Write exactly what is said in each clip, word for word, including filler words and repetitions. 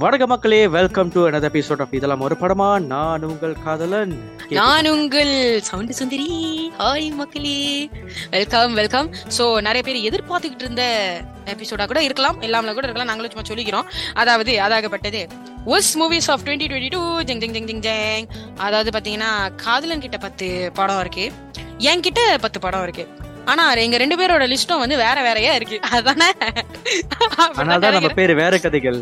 வணக்க மக்களே, welcome to another episode of இதெல்லாம் ஒரு படமா. நான் உங்கள் காதலன், நான் உங்கள் சவுண்ட் சுந்தரி. ஹாய் மக்களே, வெல்கம் வெல்கம். சோ நிறைய பேர் எதிர்பார்த்துக்கிட்டு இருந்த எபிசோடா கூட இருக்கலாம், எல்லாமே கூட இருக்கலாம், நாங்களும் சும்மா சொல்லிக்கிறோம். அதாவது அதாகப்பட்டது worst movies of twenty twenty-two. ஜங் ஜங் ஜங் ஜங் ஜங். அதாவது பாத்தீங்கன்னா, காதலன் கிட்ட பத்து படம் இருக்கு, என் கிட்ட பத்து படம் இருக்கு. ஆனா எங்க ரெண்டு பேரோட லிஸ்டும் வந்து வேற வேறையா இருக்கு. அதானே, அதனாலதான் நம்ம பேரு வேற கதைகள்.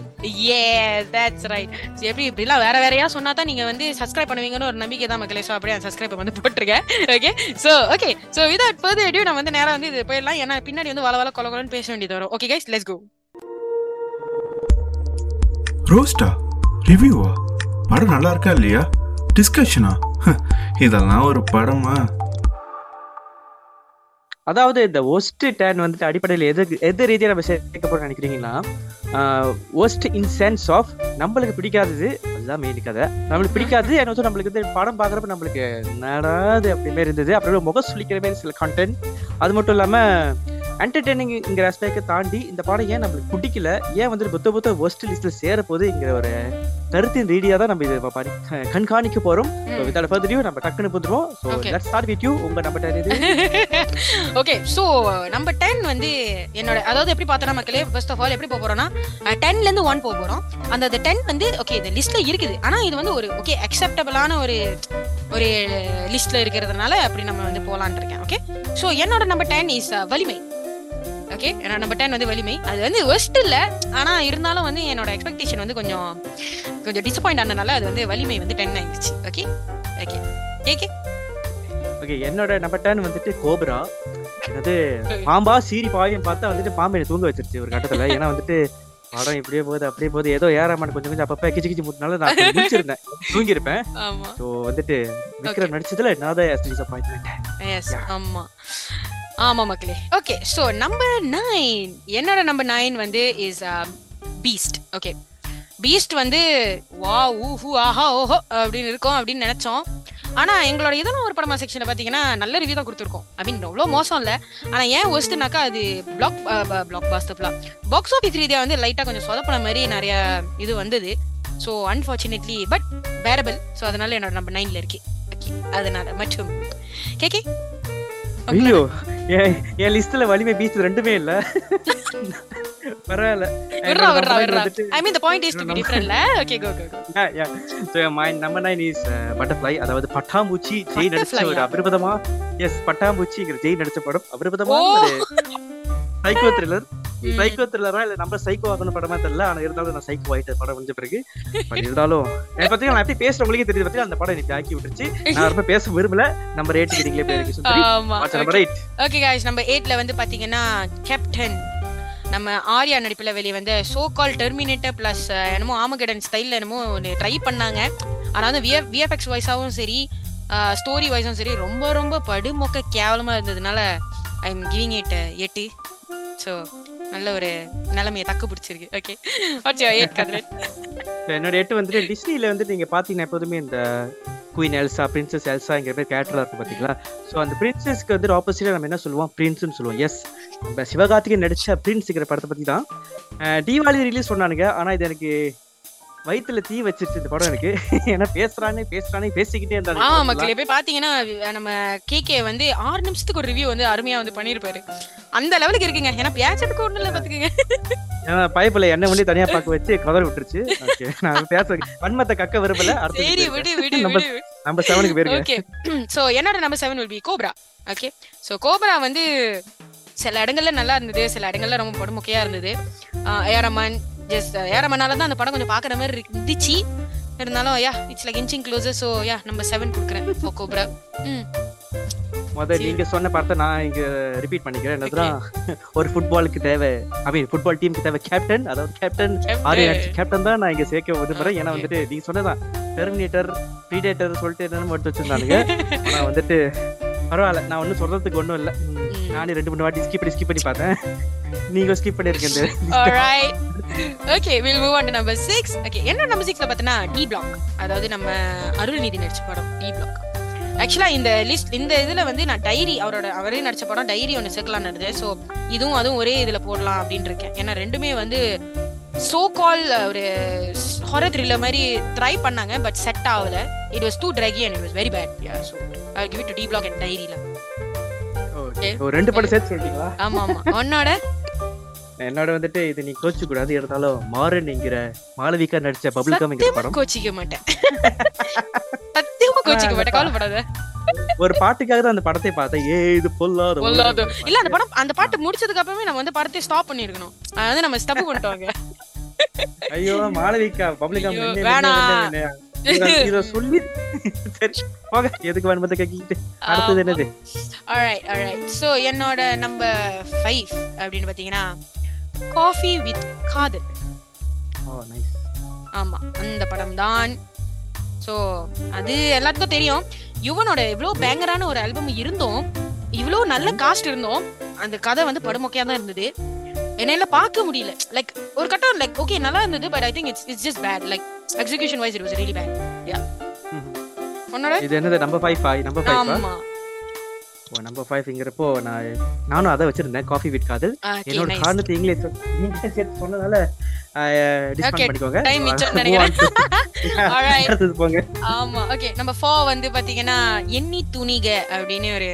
Yes, that's right. எப்படி இப்படிலாம் வேற வேறையா சொன்னா தான் நீங்க வந்து சப்ஸ்கிரைப் பண்ணுவீங்கன்னு ஒரு நம்பிக்கை தான் மக்களே. ஸோ அப்படியே சப்ஸ்கிரைப் வந்து போட்டிருக்கேன். Okay, so okay, so without further adieu நான் வந்து நேரம் வந்து இது போயிடலாம். ஏன்னா பின்னாடி வந்து வள வள கொல கொலன்னு பேச வேண்டியது வரும். Okay guys, let's go. ரோஸ்டா, ரிவ்யூவா, படம் நல்லா இருக்கா இல்லையா, டிஸ்கஷனா, இதெல்லாம் ஒரு படமா? அதாவது இந்த ஒஸ்ட் டென் வந்துட்டு அடிப்படையில் எது எது ரீதியாக நம்ம சேர்க்க போகிறோம் நினைக்கிறீங்கன்னா, ஒஸ்ட் இன் சென்ஸ் ஆஃப் நம்மளுக்கு பிடிக்காதது, அதுதான் மெயின் கதை. நம்மளுக்கு பிடிக்காது என்ன வந்து நம்மளுக்கு வந்து படம் பார்க்குறப்ப நம்மளுக்கு நடாது அப்படிமே இருந்தது. அப்புறம் முகம் சொல்லிக்கிற மாதிரி சில கான்டென்ட். அது மட்டும் இல்லாமல் என்டர்டெய்னிங்கிற அஸ்பெக்டை தாண்டி இந்த படம் ஏன் நம்மளுக்கு பிடிக்கல, ஏன் வந்துட்டு புத்த புத்த ஒஸ்ட் லிஸ்ட்டில் சேரப்போகுதுங்கிற ஒரு கருத்தின் ரீதியாக தான் நம்ம இதை கண்காணிக்க போகிறோம். நம்ம டக்குன்னு போட்டுருவோம். So let's start with you, உங்கள் number ten. Okay, so number ten வந்து என்னோட, அதாவது எப்படி பார்த்தோன்னா மக்களே, ஃபர்ஸ்ட் ஆஃப் ஆல் எப்படி போக போகிறோம்னா, டென்லேருந்து ஒன் போக போகிறோம். அந்த டென் வந்து ஓகே இந்த லிஸ்ட்டில் இருக்குது, ஆனால் இது வந்து ஒரு ஓகே அக்செப்டபிளான ஒரு ஒரு லிஸ்ட்டில் இருக்கிறதுனால அப்படி நம்ம வந்து போகலான்னு இருக்கேன். ஓகே, ஸோ என்னோட number ten is Valimai. Okay, என்னோட நம்பர் டென் வந்து வலிமை. அது வந்து ஒஸ்ட் இல்லை, ஆனால் இருந்தாலும் வந்து என்னோட எக்ஸ்பெக்டேஷன் வந்து கொஞ்சம் கொஞ்சம் டிசப்பாயிண்ட் ஆனதுனால அது வந்து வலிமை வந்து டென் ஆயிடுச்சு. ஓகே ஓகே ஓகே ஓகே என்னோட நம்பர் டென் வந்துட்டு கோப்ரா. அதாவது பாம்பா சீரி பாயும் பார்த்தா வந்துட்டு பாம்பை தூங்க வச்சிருச்சு ஒரு கட்டத்தில். ஏன்னா வந்துட்டு படம் இப்படியே போகுது அப்படியே போகுது, ஏதோ ஏறாமல் கொஞ்சம் கொஞ்சம் அப்பப்போ கிச்சி கிச்சி முட்டினால நான் முடிச்சிருந்தேன், தூங்கியிருப்பேன். ஸோ வந்துட்டு விக்ரம் நடிச்சதுல நான் தான் டிசப்பாயின்ட்மெண்ட். ஆமாம் ஆமா மக்களே. ஓகே, ஸோ நம்பர் நைன், என்னோட நம்பர் நைன் வந்து இஸ் பீஸ்ட். ஓகே, பீஸ்ட் வந்து வா ஊஹூ ஆஹா ஓஹோ அப்படின்னு இருக்கும் அப்படின்னு நினைச்சோம். ஆனால் எங்களோட இதெல்லாம் ஒரு படமா செக்ஷனில் பார்த்தீங்கன்னா நல்ல ரிவ்யூ தான் கொடுத்துருக்கோம். ஐ மீன் அவ்வளோ மோசம் இல்லை, ஆனால் ஏன் ஒஸ்ட்டுனாக்கா அது பிளாக் பிளாக் பாஸ்டப்லாம் பாக்ஸ் ஆஃபீஸ் ரீதியாக வந்து லைட்டாக கொஞ்சம் சொதப்பின மாதிரி நிறைய இது வந்தது. So unfortunately but bearable. So அதனால என்னோட நம்பர் நைனில் இருக்கு. ஓகே, அதனால மற்றும் கே கே ஐயோ என் லிஸ்ட்ல வலிமை பீச் ரெண்டுமே இல்ல, பரவாயில்ல. பட்டர்ஃப்ளை, அதாவது பட்டாம்பூச்சி ஜெய் நடிச்ச ஒரு அபரிதமா, எஸ் பட்டாம்பூச்சிங்கிற ஜெய் நடிச்ச படம் அபரிதமா சைக்கோ த்ரில்லர். சைக்கோ த்ரில்லரா இல்ல நம்ம சைக்கோ ஆகணும் படமா தெரியல, ஆனா இருந்தாலும் நான் சைக்கோ ஆயிட்ட படம் முடிஞ்ச பிறகு. இருந்தாலும் பாத்தீங்கன்னா நான் எப்படி பேசுற உங்களுக்கே தெரியுது, பாத்தீங்கன்னா அந்த படம் எனக்கு ஆக்கி விட்டுருச்சு. நான் ரொம்ப பேச விரும்பல. நம்ம ரேட் கிட்டீங்களே போயிருக்கு. ஓகே गाइस, நம்ம எட்டுல வந்து பாத்தீங்கன்னா கேப்டன், நம்ம ஆர்யா நடிப்பில் வெளியே வந்து சோ கால் டெர்மினேட்டர் ப்ளஸ் என்னமோ ஆர்மகெடன் ஸ்டைலில் என்னமோ ஒன்று ட்ரை பண்ணாங்க. ஆனால் வந்து விஎஃப் விஎஃப்எக்ஸ் வைஸாகவும் சரி ஸ்டோரி வைஸும் சரி ரொம்ப ரொம்ப படுமொக்க கேவலமாக இருந்ததுனால ஐ எம் கிவிங் இட் எட்டு. ஸோ நல்ல ஒரு நிலைமையை தக்கு பிடிச்சிருக்கு. ஓகே, என்னோட எட்டு வந்துட்டு டிஸ்னியில் வந்துட்டு நீங்கள் பார்த்தீங்கன்னா எப்போதுமே இந்த குயின் எல்சா பிரின்சஸ் எல்சாங்கிற மாதிரி கேரக்டராக இருக்கும் பார்த்தீங்களா. ஸோ அந்த பிரின்சஸ்க்கு வந்து ஆப்போசிட்டாக நம்ம என்ன சொல்லுவோம், பிரின்ஸ்ன்னு சொல்லுவோம். எஸ், நம்ம சிவகார்த்திகேயன் நடித்த பிரின்ஸுங்கிற படத்தை பற்றி தான் தீபாவளி ரிலீஸ் சொன்னானுங்க. ஆனால் இது எனக்கு வயிற்றுல தீ வச்சிருச்சு இந்த படம் எனக்கு. ஏன்னா பேசுறானே பேசுறானே பேசிக்கிட்டே இருந்தாங்க. ஆமா மக்களே, போய் பாத்தீங்கன்னா நம்ம கேகே வந்து ஆறு நிமிஷத்துக்கு ஒரு ரிவ்யூ வந்து அருமையா வந்து பண்ணிருப்பாரு. அந்த லெவலுக்கு இருக்குங்க. ஏன்னா பேச்சதுக்கு ஒண்ணு இல்ல பாத்துக்கங்க. ஏன்னா பைப்ல எண்ணெய் பண்ணி தனியா பாக்க வச்சு கதற விட்டுருச்சு. ஓகே, நான் பேச வன்மத்தை கக்க விரும்பல. சரி விடு விடு விடு, நம்ம செவனுக்கு போயிருங்க. ஓகே, சோ என்னோட number seven will be Cobra. Okay, so Cobra வந்து சில இடங்கள்ல நல்லா இருந்தது, சில இடங்கள்ல ரொம்ப படுமொக்கையா இருந்தது. ஏரமன் ஜஸ்ட் ஏரமனால தான் அந்த படம் கொஞ்சம் பார்க்குற மாதிரி இருந்துச்சு. இருந்தாலும் yeah it's like inching closer. So yeah நம்ம செவன் கொடுக்குறேன் ஃபோ கோப்ரா. ம், முதல்ல நீங்கள் சொன்ன படத்தை நான் இங்கே ரிப்பீட் பண்ணிக்கிறேன். என்னதுதான் ஒரு ஃபுட்பாலுக்கு தேவை, ஐ மீன் ஃபுட்பால் டீமுக்கு தேவை கேப்டன். அதாவது கேப்டன் ஆர்யாச்சு கேப்டன் தான் நான் இங்கே சேர்க்க விரும்புகிறேன். ஏன்னா வந்துட்டு நீங்கள் சொன்னதான் டெர்மினேட்டர் ப்ரீடேட்டர் சொல்லிட்டு என்னென்னு மட்டும் வச்சுருந்தானுங்க. ஆனால் வந்துட்டு பரவாயில்ல, நான் ஒன்றும் சொல்கிறதுக்கு ஒன்றும் இல்லை. நானே ரெண்டு மூணு வாட்டி ஸ்கிப் பண்ணி ஸ்கிப் பண்ணி பார்த்தேன். நீங்க ஸ்கிப் பண்ணிருக்கீங்க. Alright, okay, we will move on to number six. Okay, என்ன நம்பர் six ல பார்த்தனா டி பிளாக், அதாவது நம்ம அருள்நிதி நடிச்ச படம் டி பிளாக். ஆக்சுவலா இந்த லிஸ்ட் இந்த இதுல வந்து நான் டைரி அவரோட அவரே நடிச்ச படம் டைரி ஒன்னு சேர்க்கலாம்னு இருந்தேன். ஸோ இதுவும் அதுவும் ஒரே இதுல போடலாம் அப்படின்னு இருக்கேன். ஏன்னா ரெண்டுமே வந்து சோ கால் ஒரு ஹாரர் த்ரில்லர் மாதிரி ட்ரை பண்ணாங்க, பட் செட் ஆகல. It was too draggy and it was very bad. Yeah so I will give it to டி பிளாக் அண்ட் டைரில. ஓகே, ஒரு ரெண்டு படம் சேர்த்து சொல்றீங்களா? ஆமா ஆமா. ஒண்ணோட என்னோட வந்துட்டு இது நீ கோச்சிக்க கூடாது, இருந்தாலும் மாறன்ங்கிற மாளவிகா நடிச்ச பப்ளிகம்மிங் படம் கோச்சிக்க மாட்டேன். சத்தியமா கோச்சிக்க மாட்டேன், கவலைப்படாத. ஒரு பாட்டுக்காக தான் அந்த படத்தை பார்த்தேன். ஏ இது பொல்லாத பொல்லாத இல்ல, அந்த படம் அந்த பாட்டு முடிச்சதுக்கு அப்புறமே நம்ம வந்து படத்தை ஸ்டாப் பண்ணிருக்கணும். அதாவது நம்ம ஸ்டப் பண்ணிட்டோங்க. ஐயோ மாளவிகா பப்ளிகம்மிங் வேணா இத சொல்லி போக எதுக்கு வேணுமோ கேக்கிட்டு அடுத்து என்னது? Alright alright. சோ என்னோட நம்பர் ஐந்து அப்படினு பாத்தீங்கன்னா coffee with Kadhal. Oh nice. ஆமா, அந்த படம் தான். சோ அது எல்லாத்துக்கும் தெரியும். யுவனோட இவ்ளோ பேங்கரான ஒரு ஆல்பம் இருந்தோம், இவ்ளோ நல்ல காஸ்ட் இருந்தோம், அந்த கதை வந்து படுமொக்கையா தான் இருந்தது. என்னால பார்க்க முடியல. லைக் ஒரு கட்டம் லைக் ஓகே நல்லா இருந்தது, but I think it's it's just bad. Like execution wise it was really bad. Yeah. ஒன்னோட இது என்னது நம்பர் ஐந்து? ஐ நம்பர் ஐந்து. ஆமா. ஓ நம்பர் ஐந்து இங்கறப்போ நான் நானும் அத வச்சிருந்தேன், காபி வித் காதல். என்னோட காரணத்து இங்கிலீஷ் இங்கிலீஷ் சேர்த்து சொன்னதால டிஸ்கவுண்ட் பண்ணிக்கோங்க. டைம் மிச்சம் நினைக்கிறேன். ஆல்ரைட் அடுத்து போங்க. ஆமா ஓகே, நம்பர் நான்கு வந்து பாத்தீங்கன்னா எண்ணி துணிக அப்படினே ஒரு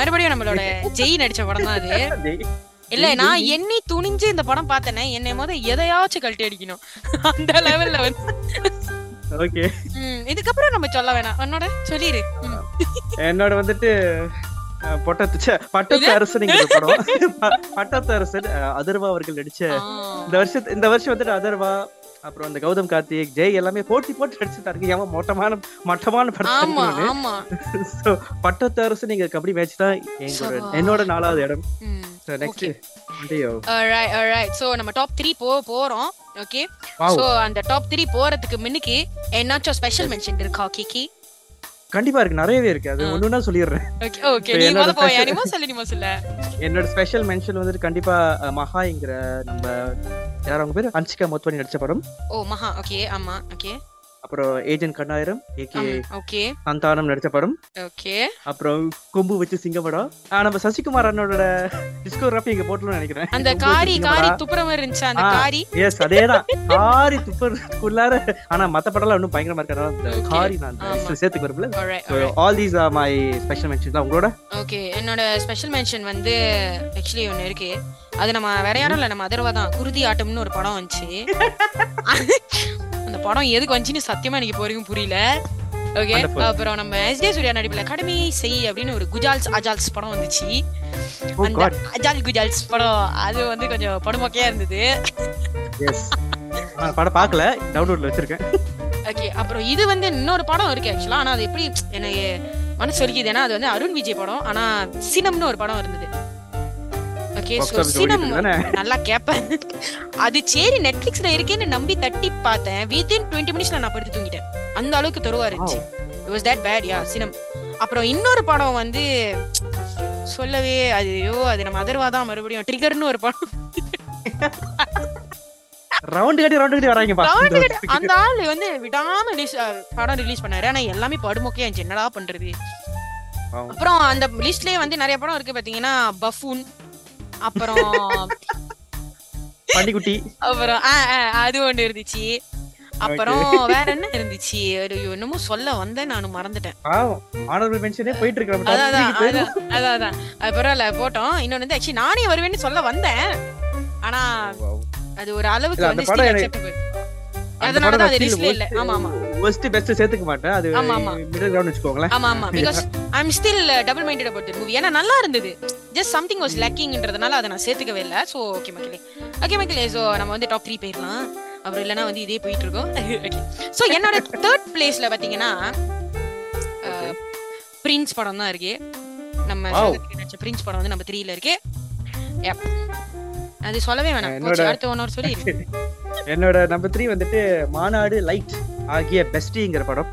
மறுபடியும் நம்மளோட ஜெய் நடிச்ச படம் தான் அது. இல்ல நான் எண்ணி துணிஞ்சு இந்த படம் பார்த்தேனே, என்னை முதல் எதையாச்சும் கழட்டி அடிக்கணும் அந்த லெவல்ல வந்து. ஓகே, இதுக்கப்புறம் நம்ம சொல்ல வேணாம். என்னோட சொல்லிரு. என்னோட வந்துட்டு பொட்டத்து பட்டத்து அரசனுங்கிற படம். பட்டத்து அரசன் அதர்வா அவர்கள் நடிச்ச இந்த வருஷத்து இந்த வருஷம் வந்துட்டு அதர்வா, அப்புறம் இந்த கௌதம் கார்த்திக் ஜெய் எல்லாமே போட்டி போட்டு அடிச்சுட்டாரு. ஏமா மொட்டமான மட்டமான படத்து பட்டத்து அரசு நீங்க கபடி மேட்ச் தான் எங்களோட என்னோட நாலாவது இடம். So next okay. video. Alright, alright. So, நம்ம top three போ போறோம். Okay. Wow. So, அந்த top three போறதுக்கு முன்னக்கி என்னாச்சோ ஸ்பெஷல் மென்ஷன் இருக்கா கிக்கி? கண்டிப்பா இருக்கு, நிறையவே இருக்கு. அது ஒண்ணுனா சொல்லிடுறேன். ஓகே ஓகே, நீ மொத போ. யாரிமோ சொல்லி நீமோ சொல்ல. என்னோட ஸ்பெஷல் மென்ஷன் வந்து கண்டிப்பா மஹாங்கற நம்ம யார் அவங்க பேர் அன்சிகா மோத்வானி நடிச்ச படம். ஓ மஹா ஓகே ஆமா ஓகே. அப்புறம் agent Kannayiram AK okay Santhanam நடிச்ச படம். ஓகே அப்புறம் கொம்பு வச்சு சிங்கமடா. நம்ம சசிகுமார் அண்ணனோட டிஸ்கோகிராஃபி இங்க போட்டோம்னு நினைக்கிறேன். அந்த காரி காரி துப்புரமா இருந்துச்சு அந்த காரி. எஸ் அதேதான், காரி துப்புறக்குள்ளார. ஆனா மத்த படம்லாம் இன்னும் பயங்கரமா இருக்கறதா அந்த காரி நான் சேர்த்துக்கு வரப்ல. All these are my special mention தான். உங்களோட? ஓகே, என்னோட ஸ்பெஷல் மென்ஷன் வந்து एक्चुअली ஒன்னு இருக்கு. அது நம்ம வேற யாரும் இல்ல, நம்ம அதர்வா தான். குருதி ஆட்டம்னு ஒரு படம் வந்துச்சு. அந்த படம் எதுக்கு வந்துச்சுன்னு சத்தியமா எனக்கு போறதுக்கும் புரியல. ஓகே, அப்புறம் நம்ம எஸ் ஜே சூர்யா நடிப்புல கடமை செய் அப்படின்னு ஒரு குஜால்ஸ் அஜால்ஸ் படம் வந்துச்சு. அந்த அஜால் குஜால்ஸ் படம் அது வந்து கொஞ்சம் படுமொக்கையா இருந்தது. படம் பார்க்கல, டவுன்லோட்ல வச்சிருக்கேன். ஓகே, அப்புறம் இது வந்து இன்னொரு படம் இருக்கு ஆக்சுவலா. ஆனா அது எப்படி எனக்கு மனசு சொல்லிக்குது ஏன்னா அது வந்து அருண் விஜய் படம். ஆனா சினம்னு ஒரு படம் இருந்தது. நல்லா கேப்பேன் அது. சரி நெட்ஃபிளிக்ஸ்ல இருக்கேன்னு நம்பி தட்டி பார்த்தேன். within twenty மினிட்ஸ்ல நான் படுத்து தூங்கிட்டேன், அந்த அளவுக்கு தருவா இருந்துச்சு. it was that bad. yeah சினம். அப்புறம் இன்னொரு படம் வந்து சொல்லவே ஐயோ அது நம்ம அதர்வா தான் மறுபடியும். ட்ரிகர்னு ஒரு படம். ரவுண்ட் கட்டி ரவுண்ட் கட்டி வராங்க பா. அந்த ஆளு வந்து விடாம படம் ரிலீஸ் பண்ணாரு, ஆனா எல்லாமே படுமொக்கையா இருந்துச்சு. என்னடா பண்றது? அப்புறம் அந்த லிஸ்ட்லயே வந்து நிறைய படம் இருக்கு பாத்தீங்கன்னா. பஃபூன், அப்புறம் பண்டிகுட்டி, அப்புறம் அது ஒண்ணு இருந்துச்சு. அப்புறம் வேற என்ன இருந்துச்சு? என்னமோ சொல்ல வந்தேன் நானும் மறந்துட்டேன். அதான் அது பரவாயில்ல போட்டோம். இன்னொன்னு வந்து ஆக்சுவலி நானே வருவேன்னு சொல்ல வந்தேன், ஆனா அது ஒரு அளவுக்கு வந்து அதனாலதான் அது லிஸ்ட்ல இல்ல. ஆமா ஆமா worst best சேர்த்துக்க மாட்டேன். அது மிடில் கிரவுண்ட் வெச்சுக்கோங்களே. ஆமா ஆமா, because I am still double minded about the movie. ஏனா நல்லா இருந்தது, just something was lackingன்றதனால அத நான் சேர்த்துக்கவே இல்ல. சோ ஓகே மக்களே, ஓகே மக்களே, சோ நம்ம வந்து டாப் மூன்று பேர்லாம் அப்புறம் இல்லனா வந்து இதே போயிட்டு இருக்கோம். ஓகே, சோ என்னோட third placeல பாத்தீங்கன்னா பிரின்ஸ் படம் தான் இருக்கு. நம்ம சொல்லிருக்க பிரின்ஸ் படம் வந்து நம்ம மூன்றுல இருக்கு. யப், அது சொல்லவே வேணாம். அடுத்து ஒன்னோட சொல்லி. என்னோட நம்பர் மூன்று வந்துட்டு மாநாடு லைட் ஆகிய பெஸ்டிங்கிற படம்.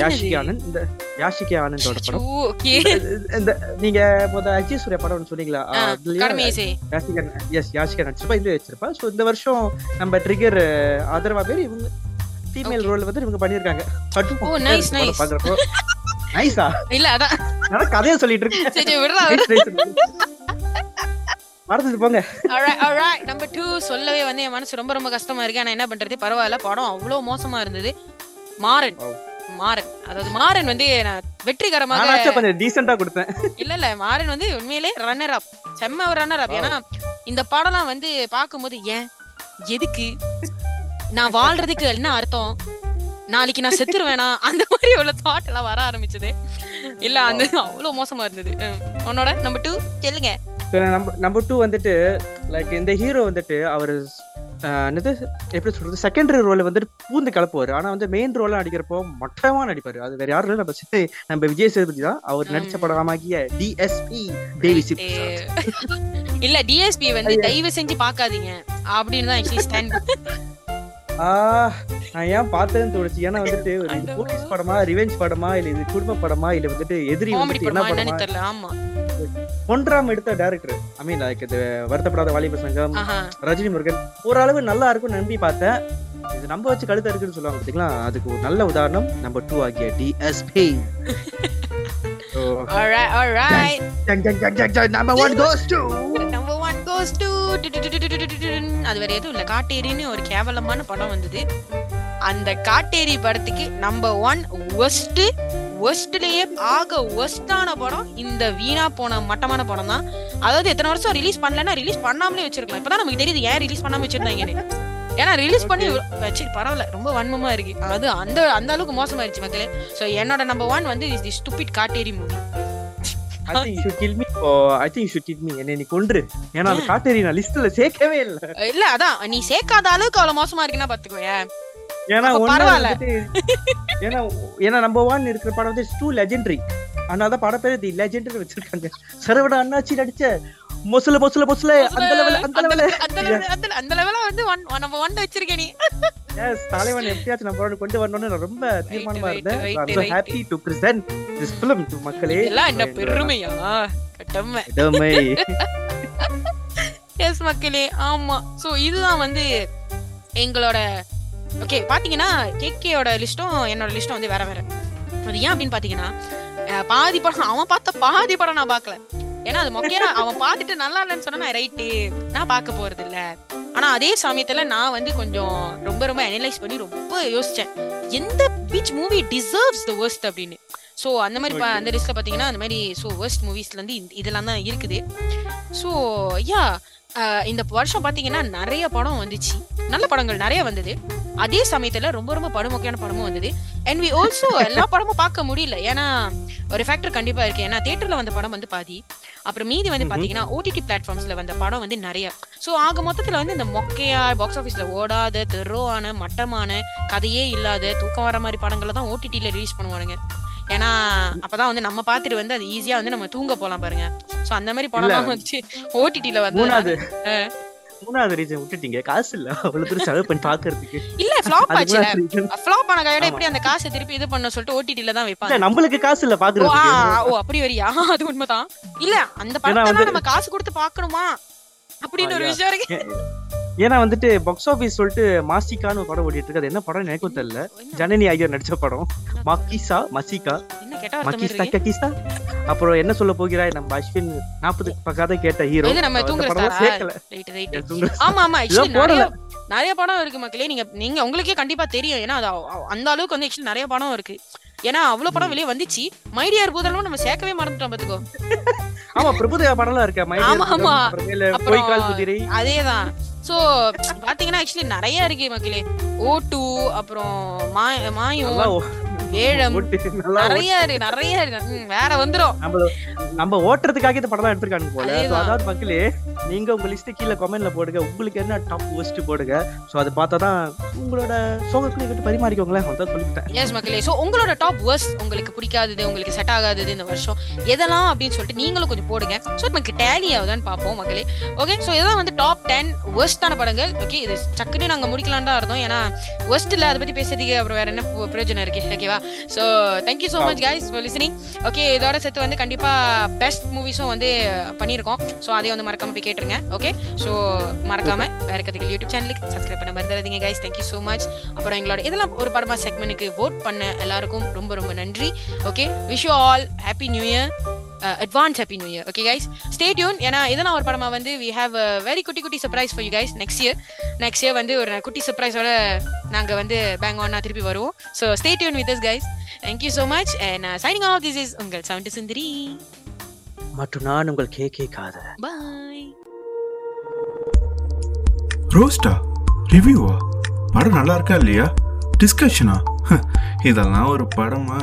யாஷிகா ஆனந்த், இந்த யாஷிகா ஆனந்தோட படம். ஓகே, இந்த நீங்க மொத அஜய் சூர்யா படம்னு சொன்னீங்களா? கடமேசே யாஷிகா. எஸ் யாஷிகா நடிச்சிருப்பா, இதுல வச்சிருப்பா. சோ இந்த வருஷம் நம்ம ட்ரிகர் அதர்வா பேர் இவங்க ஃபீமேல் ரோல் வந்து இவங்க பண்ணிருக்காங்க. Oh nice nice. பாக்குறப்போ நைஸா இல்ல? அத நான் கதைய சொல்லிட்டு இருக்கேன். சரி விடுடா. மறந்துட்டு போங்க. நம்பர் டூ சொல்லவே வந்து என் மனசு ரொம்ப ரொம்ப கஷ்டமா இருக்கு. ஆனா என்ன பண்றது, பரவாயில்ல, படம் அவ்வளோ மோசமா இருந்தது. மாறன் மாறன் அதாவது மாறன் வந்து நான் வெற்றிகரமாக கொஞ்சம் டீசென்ட்டா கொடுத்தேன். இல்ல இல்ல மாறன் வந்து உண்மையிலே ரன்னர் அப், செம்ம ரன்னர் அப். ஏன்னா இந்த படம்லாம் வந்து பாக்கும்போது ஏன் எதுக்கு நான் வாழ்றதுக்கு என்ன அர்த்தம், நாளைக்கு நான் செத்துருவேனா, அந்த மாதிரி உள்ள தாட் எல்லாம் வர ஆரம்பிச்சது. இல்ல அந்த அவ்வளவு மோசமா இருந்தது. உன்னோட நம்பர் டூ சொல்லுங்க. நம்பர் டூ வந்துட்டு லைக் இந்த ஹீரோ வந்துட்டு அவரு என்னது எப்படி சொல்றது, செகண்டரி ரோல வந்துட்டு பூந்து கிளப்புவாரு. ஆனா வந்து மெயின் ரோல அடிக்கிறப்போ மொட்டமா நடிப்பாரு. அது வேற யாரும் நம்ம சித்தி நம்ம விஜய் சேதுபதி தான். அவர் நடிச்ச படமாகிய டிஎஸ்பி டேவிஸ். இல்ல டிஎஸ்பி வந்து தயவு செஞ்சு பாக்காதீங்க அப்படின்னு தான் ஆக்சுவலி ஸ்டாண்ட். நான் ஏன் பார்த்தேன்னு தோணுச்சு. ஏன்னா வந்துட்டு ஒரு போலீஸ் படமா, ரிவெஞ்ச் படமா, இல்ல இது குடும்ப படமா, இல்ல வந்துட்டு எதிரி வந்துட்டு என்ன படமா, ஒன்றாம் எடுத்த டைரக்டர் ஐ மீன் லைக் இது வருத்தப்படாத வாலிப சங்கம், ரஜினி முருகன், ஓரளவு நல்லா இருக்கும் நம்பி பார்த்தேன். இது நம்ம வச்சு கழுத்த இருக்குன்னு சொல்லுவாங்க பாத்தீங்களா, அதுக்கு ஒரு நல்ல உதாரணம் நம்பர் டூ ஆகிய டிஎஸ்பி. அது வேற எதுவும் இல்ல, காட்டேரின்னு ஒரு கேவலமான படம் வந்தது. அந்த காட்டேரி படத்துக்கு நம்பர் ஒன் worst, worstலயே ஆக worstான படம் இந்த வீணா போன மட்டமான படம் தான். அதாவது எத்தனை வருஷம் ரிலீஸ் பண்ணலன்னா ரிலீஸ் பண்ணாமலே வச்சிருக்கலாம். இப்பதான் நமக்கு தெரியுது ஏன் ரிலீஸ் பண்ணாம வச்சிருந்தாங்கன்னு. ஏன்னா ரிலீஸ் பண்ணி சரி பரவாயில்ல, ரொம்ப வன்மமா இருக்கு. அது அந்த அந்த அளவுக்கு மோசமாயிருச்சு மக்களே. சோ என்னோட நம்பர் ஒன் வந்து is the stupid Katteri movie. I think you should kill me. Oh, I think you should kill me. என்ன நீ கொன்று, ஏன்னா அந்த காட்டேரி நான் லிஸ்ட்ல சேர்க்கவே இல்ல. இல்ல அதான் நீ சேர்க்காத அளவுக்கு அவ்வளவு மோசமா இருக்குன்னா பாத்துக்கோயே. ஏன்னா பரவாயில்ல, ஏன்னா ஏன்னா நம்பர் ஒன் இருக்கிற படம் வந்து டூ லெஜெண்டரி. ஆனா அதான் படம் பேரு தி லெஜெண்டரி வச்சிருக்காங்க. சரவடா அண்ணாச்சி நடிச்ச மொசல மொசல மொசல அந்த லெவல் அந்த லெவல் அந்த அந்த லெவல்ல வந்து நம்பர் ஒன் வச்சிருக்கே நீ. Yes, தலைவன் எப்படியாச்சும் நம்ம படம் கொண்டு வரணும்னு நான் ரொம்ப தீர்மானமா இருந்தேன். I'm so happy to present this film to மக்களே. எல்லாம் என்ன பெருமையா கடமை கடமை. Yes மக்களே, ஆமா. சோ இதுதான் வந்து எங்களோட ஓகே. பாத்தீங்கன்னா கேகேயோட லிஸ்டும் என்னோட லிஸ்டும் வந்து வேற வேற. அது ஏன் அப்படின்னு பாத்தீங்கன்னா பாதி படம் அவன் பார்த்த பாதி படம் நான் பாக்கல. ஏன்னா அது மொக்கையா அவன் பார்த்துட்டு நல்லா இல்லைன்னு சொன்னா நான் ரைட்டு நான் பார்க்க போறது இல்ல. ஆனா அதே சமயத்துல நான் வந்து கொஞ்சம் ரொம்ப ரொம்ப அனலைஸ் பண்ணி ரொம்ப யோசிச்சேன் எந்த which movie deserves the worst அப்படின்னு. ஸோ அந்த மாதிரி அந்த லிஸ்ட்ல பாத்தீங்கன்னா அந்த மாதிரி ஸோ வேர்ஸ்ட் மூவிஸ்ல இருந்து இதெல்லாம் தான் இருக்குது. ஸோ யா இந்த வருஷம் பாத்தீங்கன்னா நிறைய படம் வந்துச்சு, நல்ல படங்கள் நிறைய வந்தது. அதே சமயத்துல ரொம்ப ரொம்ப படுமொக்கையான படமும் வந்தது. அண்ட் வி ஆல்சோ எல்லா படமும் பார்க்க முடியல. ஏன்னா ஒரு ஃபேக்டர் கண்டிப்பா இருக்கு. ஏன்னா தியேட்டர்ல வந்த படம் வந்து பாதி, அப்புறம் மீதி வந்து பாத்தீங்கன்னா ஓடிடி பிளாட்ஃபார்ம்ஸ்ல வந்த படம் வந்து நிறைய. ஸோ ஆக மொத்தத்துல வந்து இந்த மொக்கையா பாக்ஸ் ஆஃபீஸ்ல ஓடாத தெருவான மட்டமான கதையே இல்லாத தூக்கம் வர மாதிரி படங்களை தான் ஓடிடில ரிலீஸ் பண்ணுவானுங்க. ஏன்னா அப்பதான் வந்து நம்ம பாத்துட்டு வந்து அது ஈஸியா வந்து நம்ம தூங்க போலாம் பாருங்க. சோ அந்த மாதிரி படம் வந்துச்சு ஓடிடில வந்து. மூணாவது ரீசன் விட்டுட்டீங்க, காசு இல்ல. அவ்வளவு தூரம் செலவு பண்ணி பாக்குறதுக்கு இல்ல, ஃபிளாப் ஆச்சுல. ஃபிளாப் ஆன கையோட எப்படி அந்த காசை திருப்பி இது பண்ண சொல்லிட்டு ஓடிடில தான் வைப்பாங்க. நம்மளுக்கு காசு இல்ல பாக்குறதுக்கு. ஓ அப்படி வரியா, அது உண்மைதான். இல்ல அந்த படத்தை நம்ம காசு கொடுத்து பாக்கணுமா அப்படின்னு ஒரு விஷயம் இருக்கு. ஏன்னா வந்துட்டு பாக்ஸ் ஆஃபீஸ் சொல்லிட்டு மாசிகான்னு ஒரு படம் ஓடிட்டு இருக்கு. அது என்ன படம் எனக்கும் தெரியல. ஜனனி ஐயர் நடிச்ச படம் மக்கிசா மசிகா மக்கிசா கக்கிசா. அப்புறம் என்ன சொல்ல போகிறாய் நம்ம அஸ்வின் நாற்பது பக்கத்தை கேட்ட ஹீரோ சேர்க்கல. ஆமா ஆமா போடல. நிறைய படம் இருக்கு மக்களே. நீங்க நீங்க உங்களுக்கே கண்டிப்பா தெரியும். ஏன்னா அது அந்த அளவுக்கு வந்து ஆக்சுவலி நிறைய படம் இருக்கு. ஏன்னா அவ்வளவு படம் வெளியே வந்துச்சு. மைடியார் பூதலும் நம்ம சேர்க்கவே மறந்துட்டோம் பாத்துக்கோ. ஆமா பிரபுதேவா படம்லாம் இருக்கா அதேதான். சோ பாத்தீங்கன்னா ஆக்சுவலி நிறைய இருக்கு மக்களே. ஓட்டு அப்புறம் வேழம் நிறைய நிறைய வேற வந்துடும். நம்ம ஓட்டுறதுக்காக இந்த படம் எடுத்துருக்காங்க போல. அதாவது மக்களே நீங்க உங்க லிஸ்ட் கீழே கமெண்ட்ல போடுங்க, உங்களுக்கு என்ன டாப் லிஸ்ட் போடுங்க. சோ அது பார்த்தாதான் உங்களோட சோகத்துல கிட்ட பரிமாறிக்கோங்களேன். அதான் சொல்லிட்டேன். எஸ் மக்களே, சோ உங்களோட டாப் வர்ஸ், உங்களுக்கு பிடிக்காதது, உங்களுக்கு செட் ஆகாதது இந்த வருஷம் எதெல்லாம் அப்படின்னு சொல்லிட்டு நீங்களும் கொஞ்சம் போடுங்க. சோ நமக்கு டேலி ஆகுதான்னு பார்ப்போம் மக்களே. ஓகே, சோ இதான் வந்து டாப் டென் வர்ஸ்டான படங்கள். ஓகே, இது டக்குன்னு நாங்க முடிக்கலாம் தான் இருந்தோம். ஏன்னா வர்ஸ்ட்ல அதை பத்தி பேசுறதுக்கு அப்புறம் வேற என்ன பிரயோஜனம் இருக்கு. ஓகேவா, so thank you so much guys for listening. Okay, இதோட சேர்த்து வந்து கண்டிப்பா பெஸ்ட் மூவிஸும் வந்து பண்ணியிருக்கோம். ஸோ அதையும் வந்து மறக்காம போய் கேட்டுருங்க. ஓகே, ஸோ மறக்காம வேற கதைகள் யூடியூப் சேனலுக்கு சப்ஸ்கிரைப் பண்ண மறந்துடாதீங்க guys. Thank you so much. அப்புறம் எங்களோட இதெல்லாம் ஒரு படமா செக்மெண்ட்டுக்கு vote பண்ண எல்லாருக்கும் ரொம்ப ரொம்ப நன்றி. Okay, wish you all happy new year. Advance happy new year. Okay guys, stay tune. ஏன்னா இதெல்லாம் ஒரு படமா வந்து வி ஹேவ் அ வெரி குட்டி குட்டி surprise for you guys next year. Next year வந்து ஒரு குட்டி சர்ப்ரைஸோட நாங்கள் வந்து பேங்க் ஒன்னா திருப்பி வருவோம். So stay tune with us guys. Thank you so much and signing off. This is உங்கள் சவுண்ட் சுந்தரி மற்றும் நான் உங்கள் கே கே காதல். பாய். ரோஸ்டா ரிவ்யூவா படம் நல்லா இருக்கா இல்லையா டிஸ்கஷனா இதெல்லாம் ஒரு படமா?